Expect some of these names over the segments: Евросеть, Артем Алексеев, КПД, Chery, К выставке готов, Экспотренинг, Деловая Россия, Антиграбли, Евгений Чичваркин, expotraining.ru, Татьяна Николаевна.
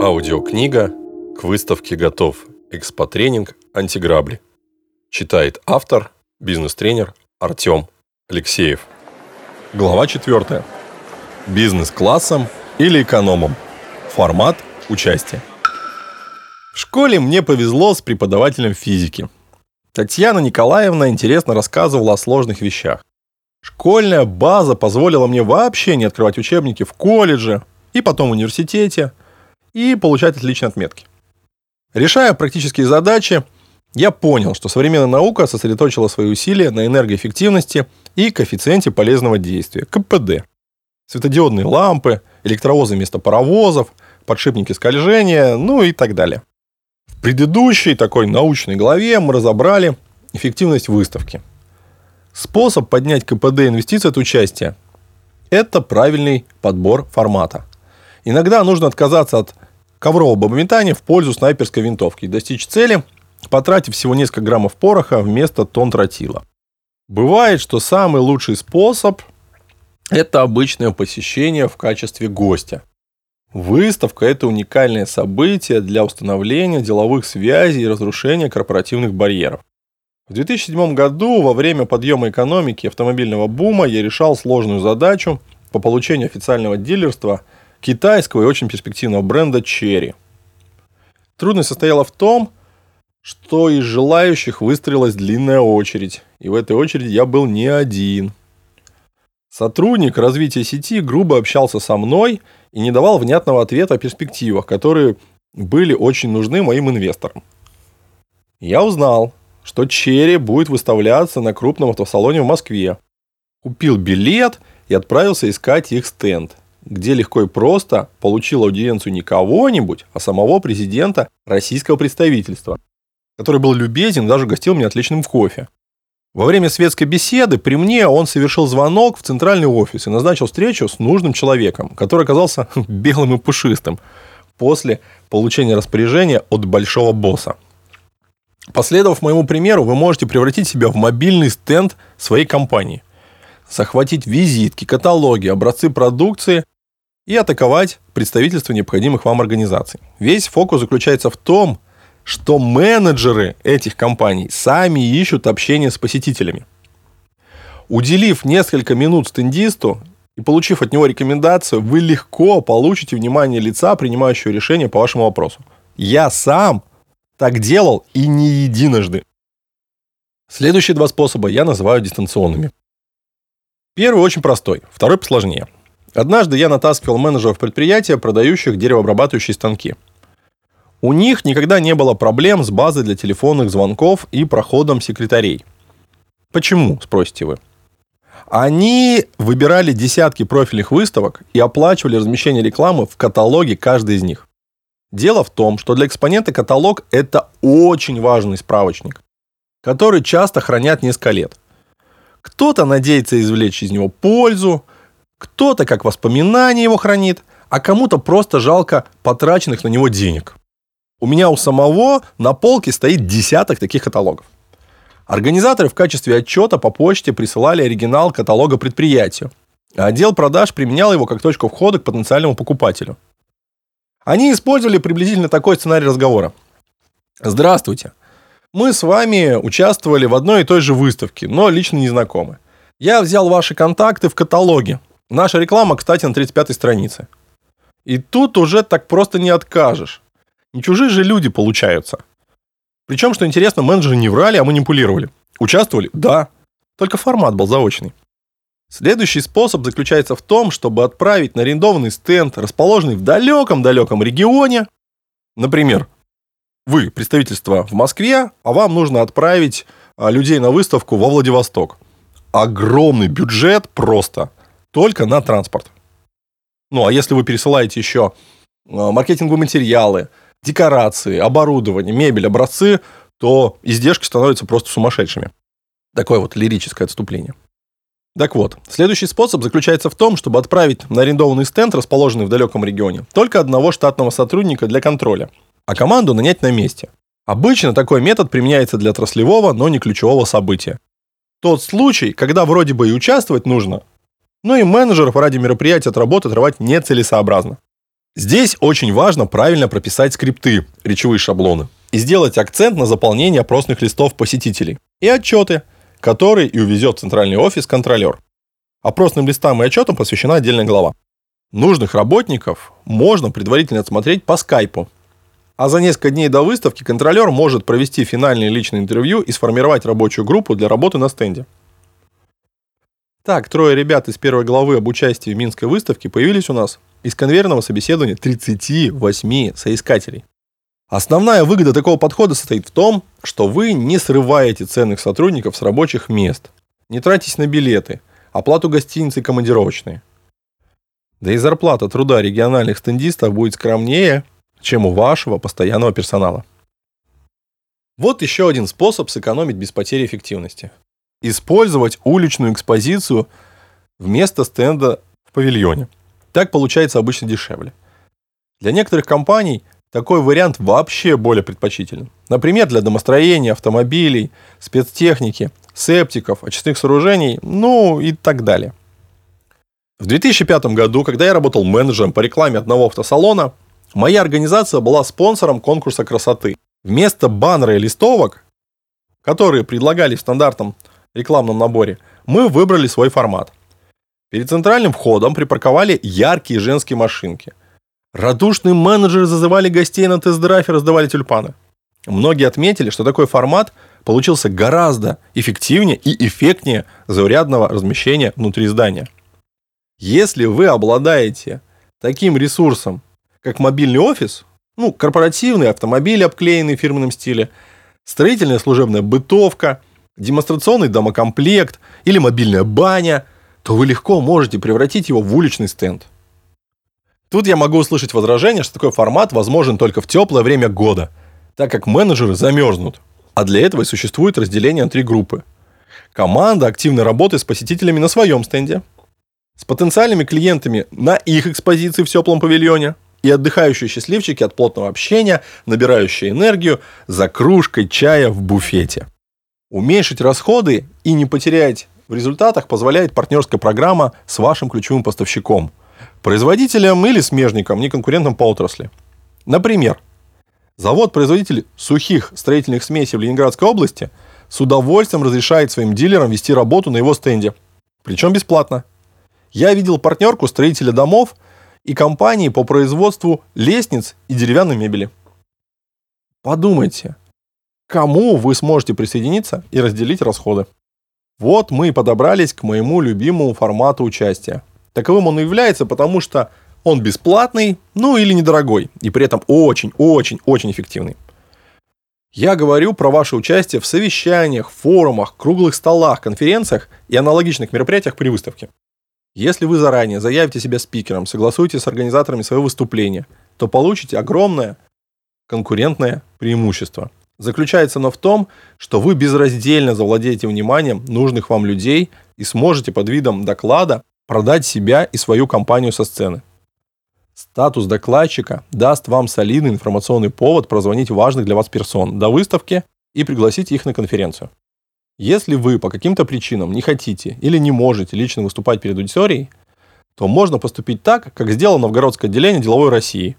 Аудиокнига «К выставке готов. Экспотренинг. Антиграбли». Читает автор, бизнес-тренер Артем Алексеев. Глава 4. Бизнес-классом или экономом. Формат участия. В школе мне повезло с преподавателем физики. Татьяна Николаевна интересно рассказывала о сложных вещах. Школьная база позволила мне вообще не открывать учебники в колледже и потом в университете и получать отличные отметки. Решая практические задачи, я понял, что современная наука сосредоточила свои усилия на энергоэффективности и коэффициенте полезного действия, КПД. Светодиодные лампы, электровозы вместо паровозов, подшипники скольжения, и так далее. В предыдущей такой научной главе мы разобрали эффективность выставки. Способ поднять КПД инвестиций от участия – это правильный подбор формата. Иногда нужно отказаться от коврового бомбометания в пользу снайперской винтовки и достичь цели, потратив всего несколько граммов пороха вместо тонн тротила. Бывает, что самый лучший способ – это обычное посещение в качестве гостя. Выставка – это уникальное событие для установления деловых связей и разрушения корпоративных барьеров. В 2007 году во время подъема экономики автомобильного бума я решал сложную задачу по получению официального дилерства китайского и очень перспективного бренда Chery. Трудность состояла в том, что из желающих выстроилась длинная очередь, и в этой очереди я был не один. Сотрудник развития сети грубо общался со мной и не давал внятного ответа о перспективах, которые были очень нужны моим инвесторам. Я узнал, что Chery будет выставляться на крупном автосалоне в Москве. Купил билет и отправился искать их стенд, где легко и просто получил аудиенцию не кого-нибудь, а самого президента российского представительства, который был любезен и даже гостил меня отличным кофе. Во время светской беседы при мне он совершил звонок в центральный офис и назначил встречу с нужным человеком, который оказался белым и пушистым после получения распоряжения от большого босса. Последовав моему примеру, вы можете превратить себя в мобильный стенд своей компании, захватить визитки, каталоги, образцы продукции и атаковать представительство необходимых вам организаций. Весь фокус заключается в том, что менеджеры этих компаний сами ищут общение с посетителями. Уделив несколько минут стендисту и получив от него рекомендацию, вы легко получите внимание лица, принимающего решение по вашему вопросу. Я сам так делал и не единожды. Следующие два способа я называю дистанционными. Первый очень простой, второй посложнее. Однажды я натаскивал менеджеров предприятия, продающих деревообрабатывающие станки. У них никогда не было проблем с базой для телефонных звонков и проходом секретарей. Почему, спросите вы? Они выбирали десятки профильных выставок и оплачивали размещение рекламы в каталоге каждой из них. Дело в том, что для экспонента каталог – это очень важный справочник, который часто хранят несколько лет. Кто-то надеется извлечь из него пользу, кто-то как воспоминание его хранит, а кому-то просто жалко потраченных на него денег. У меня у самого на полке стоит десяток таких каталогов. Организаторы в качестве отчета по почте присылали оригинал каталога предприятию, а отдел продаж применял его как точку входа к потенциальному покупателю. Они использовали приблизительно такой сценарий разговора. Здравствуйте. Мы с вами участвовали в одной и той же выставке, но лично не знакомы. Я взял ваши контакты в каталоге. Наша реклама, кстати, на 35-й странице. И тут уже так просто не откажешь. Не чужие же люди получаются. Причем, что интересно, менеджеры не врали, а манипулировали. Участвовали? Да. Только формат был заочный. Следующий способ заключается в том, чтобы отправить на арендованный стенд, расположенный в далеком-далеком регионе. Например, вы представительство в Москве, а вам нужно отправить людей на выставку во Владивосток. Огромный бюджет просто, только на транспорт. А если вы пересылаете еще маркетинговые материалы, декорации, оборудование, мебель, образцы, то издержки становятся просто сумасшедшими. Такое вот лирическое отступление. Так вот, следующий способ заключается в том, чтобы отправить на арендованный стенд, расположенный в далеком регионе, только одного штатного сотрудника для контроля, а команду нанять на месте. Обычно такой метод применяется для отраслевого, но не ключевого события. Тот случай, когда вроде бы и участвовать нужно, но и менеджеров ради мероприятия от работы отрывать нецелесообразно. Здесь очень важно правильно прописать скрипты, речевые шаблоны, и сделать акцент на заполнение опросных листов посетителей и отчеты, которые и увезет в центральный офис контролер. Опросным листам и отчетам посвящена отдельная глава. Нужных работников можно предварительно отсмотреть по скайпу. А за несколько дней до выставки контролер может провести финальное личное интервью и сформировать рабочую группу для работы на стенде. Так, 3 ребят из первой главы об участии в Минской выставке появились у нас из конвейерного собеседования 38 соискателей. Основная выгода такого подхода состоит в том, что вы не срываете ценных сотрудников с рабочих мест, не тратитесь на билеты, оплату гостиницы и командировочные. Да и зарплата труда региональных стендистов будет скромнее, чем у вашего постоянного персонала. Вот еще один способ сэкономить без потери эффективности. Использовать уличную экспозицию вместо стенда в павильоне. Так получается обычно дешевле. Для некоторых компаний такой вариант вообще более предпочтителен. Например, для домостроения, автомобилей, спецтехники, септиков, очистных сооружений, ну и так далее. В 2005 году, когда я работал менеджером по рекламе одного автосалона, моя организация была спонсором конкурса красоты. Вместо баннера и листовок, которые предлагали в стандартном рекламном наборе, мы выбрали свой формат. Перед центральным входом припарковали яркие женские машинки. Радушные менеджеры зазывали гостей на тест-драйв и раздавали тюльпаны. Многие отметили, что такой формат получился гораздо эффективнее и эффектнее заурядного размещения внутри здания. Если вы обладаете таким ресурсом, как мобильный офис, корпоративные автомобили, обклеенные в фирменном стиле, строительная служебная бытовка, демонстрационный домокомплект или мобильная баня, то вы легко можете превратить его в уличный стенд. Тут я могу услышать возражение, что такой формат возможен только в теплое время года, так как менеджеры замерзнут. А для этого и существует разделение на 3 группы. Команда активной работы с посетителями на своем стенде, с потенциальными клиентами на их экспозиции в теплом павильоне и отдыхающие счастливчики от плотного общения, набирающие энергию за кружкой чая в буфете. Уменьшить расходы и не потерять в результатах позволяет партнерская программа с вашим ключевым поставщиком, производителем или смежником, неконкурентом по отрасли. Например, завод-производитель сухих строительных смесей в Ленинградской области с удовольствием разрешает своим дилерам вести работу на его стенде, причем бесплатно. Я видел партнерку строителя домов и компании по производству лестниц и деревянной мебели. Подумайте, кому вы сможете присоединиться и разделить расходы. Вот мы и подобрались к моему любимому формату участия. Таковым он и является, потому что он бесплатный, или недорогой, и при этом очень-очень-очень эффективный. Я говорю про ваше участие в совещаниях, форумах, круглых столах, конференциях и аналогичных мероприятиях при выставке. Если вы заранее заявите себя спикером, согласуете с организаторами свое выступление, то получите огромное конкурентное преимущество. Заключается оно в том, что вы безраздельно завладеете вниманием нужных вам людей и сможете под видом доклада продать себя и свою компанию со сцены. Статус докладчика даст вам солидный информационный повод прозвонить важных для вас персон до выставки и пригласить их на конференцию. Если вы по каким-то причинам не хотите или не можете лично выступать перед аудиторией, то можно поступить так, как сделало Новгородское отделение Деловой России,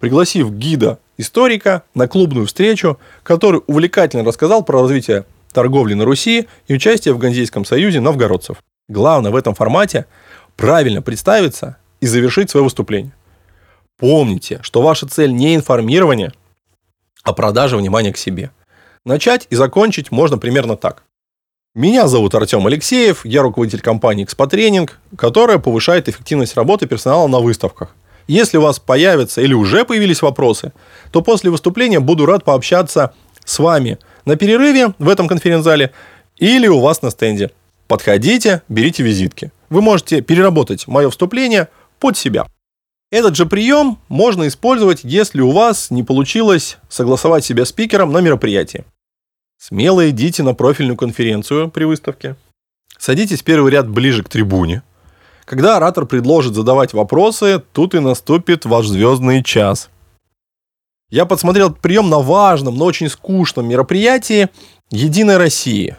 пригласив гида-историка на клубную встречу, который увлекательно рассказал про развитие торговли на Руси и участие в Ганзейском союзе новгородцев. Главное в этом формате правильно представиться и завершить свое выступление. Помните, что ваша цель не информирование, а продажа внимания к себе. Начать и закончить можно примерно так. Меня зовут Артем Алексеев, я руководитель компании «Экспотренинг», которая повышает эффективность работы персонала на выставках. Если у вас появятся или уже появились вопросы, то после выступления буду рад пообщаться с вами на перерыве в этом конференц-зале или у вас на стенде. Подходите, берите визитки. Вы можете переработать мое вступление под себя. Этот же прием можно использовать, если у вас не получилось согласовать себя спикером на мероприятии. Смело идите на профильную конференцию при выставке. Садитесь в первый ряд ближе к трибуне. Когда оратор предложит задавать вопросы, тут и наступит ваш звездный час. Я подсмотрел этот прием на важном, но очень скучном мероприятии «Единой России».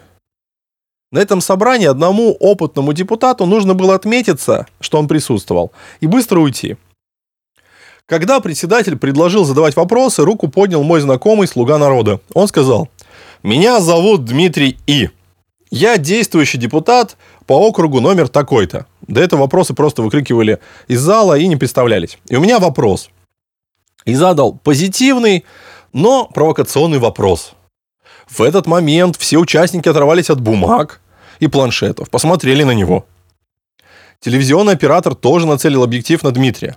На этом собрании одному опытному депутату нужно было отметиться, что он присутствовал, и быстро уйти. Когда председатель предложил задавать вопросы, руку поднял мой знакомый, слуга народа. Он сказал: «Меня зовут Дмитрий И. Я действующий депутат по округу номер такой-то». До этого вопросы просто выкрикивали из зала и не представлялись. И у меня вопрос. И задал позитивный, но провокационный вопрос. В этот момент все участники оторвались от бумаг и планшетов, посмотрели на него. Телевизионный оператор тоже нацелил объектив на Дмитрия.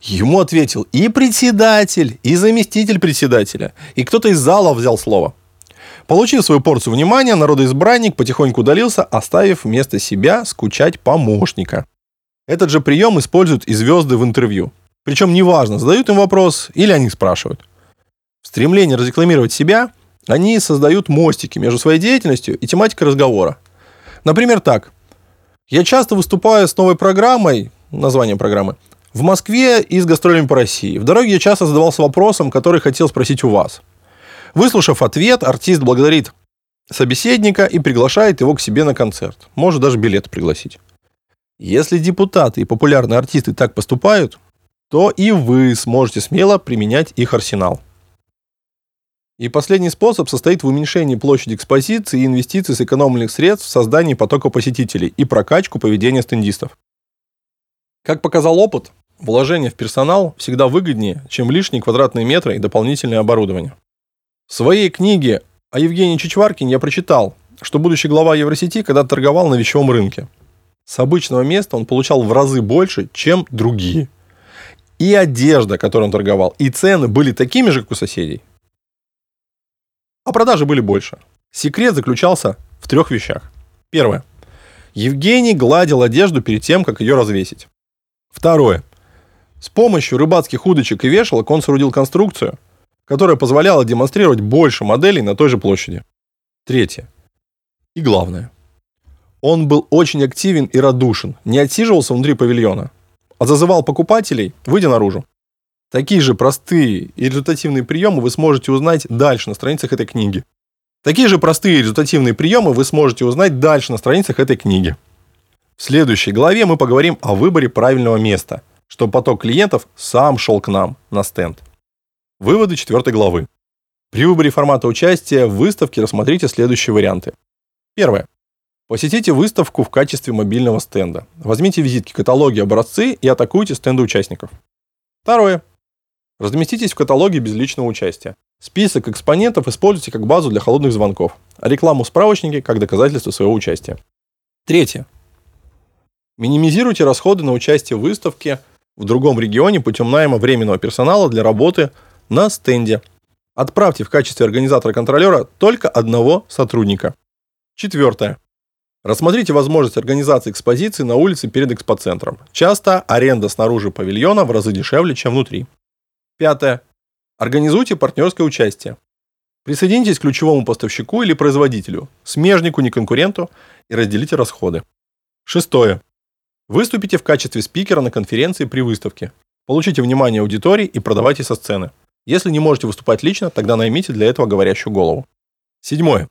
Ему ответил и председатель, и заместитель председателя, и кто-то из зала взял слово. Получив свою порцию внимания, народоизбранник потихоньку удалился, оставив вместо себя скучать помощника. Этот же прием используют и звезды в интервью. Причем неважно, задают им вопрос или они спрашивают. В стремлении разрекламировать себя они создают мостики между своей деятельностью и тематикой разговора. Например, так. Я часто выступаю с новой программой, названием программы, в Москве и с гастролями по России. В дороге я часто задавался вопросом, который хотел спросить у вас. Выслушав ответ, артист благодарит собеседника и приглашает его к себе на концерт. Может даже билет пригласить. Если депутаты и популярные артисты так поступают, то и вы сможете смело применять их арсенал. И последний способ состоит в уменьшении площади экспозиции и инвестиций сэкономленных средств в создании потока посетителей и прокачку поведения стендистов. Как показал опыт, вложение в персонал всегда выгоднее, чем лишние квадратные метры и дополнительное оборудование. В своей книге о Евгении Чичваркине я прочитал, что будущий глава Евросети когда-то торговал на вещевом рынке. С обычного места он получал в разы больше, чем другие. И одежда, которой он торговал, и цены были такими же, как у соседей. А продажи были больше. Секрет заключался в 3 вещах. Первое. Евгений гладил одежду перед тем, как ее развесить. Второе. С помощью рыбацких удочек и вешалок он соорудил конструкцию, которая позволяла демонстрировать больше моделей на той же площади. Третье. И главное. Он был очень активен и радушен, не отсиживался внутри павильона, а зазывал покупателей, выйдя наружу. Такие же простые и результативные приемы вы сможете узнать дальше на страницах этой книги. В следующей главе мы поговорим о выборе правильного места, чтобы поток клиентов сам шел к нам на стенд. Выводы 4 главы. При выборе формата участия в выставке рассмотрите следующие варианты. Первое. Посетите выставку в качестве мобильного стенда. Возьмите визитки, каталоги, образцы и атакуйте стенды участников. Второе. Разместитесь в каталоге без личного участия. Список экспонентов используйте как базу для холодных звонков, а рекламу в справочнике как доказательство своего участия. Третье. Минимизируйте расходы на участие в выставке в другом регионе путем найма временного персонала для работы на стенде. Отправьте в качестве организатора-контролера только одного сотрудника. Четвертое. Рассмотрите возможность организации экспозиции на улице перед экспоцентром. Часто аренда снаружи павильона в разы дешевле, чем внутри. Пятое. Организуйте партнерское участие. Присоединитесь к ключевому поставщику или производителю, смежнику, не конкуренту, и разделите расходы. Шестое. Выступите в качестве спикера на конференции при выставке. Получите внимание аудитории и продавайте со сцены. Если не можете выступать лично, тогда наймите для этого говорящую голову. Седьмое.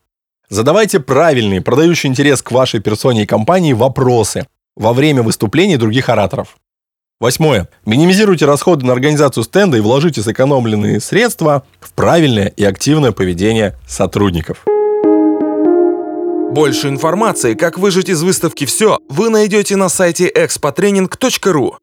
Задавайте правильные, продающие интерес к вашей персоне и компании вопросы во время выступлений других ораторов. Восьмое. Минимизируйте расходы на организацию стенда и вложите сэкономленные средства в правильное и активное поведение сотрудников. Больше информации, как выжить из выставки все, вы найдете на сайте expotraining.ru.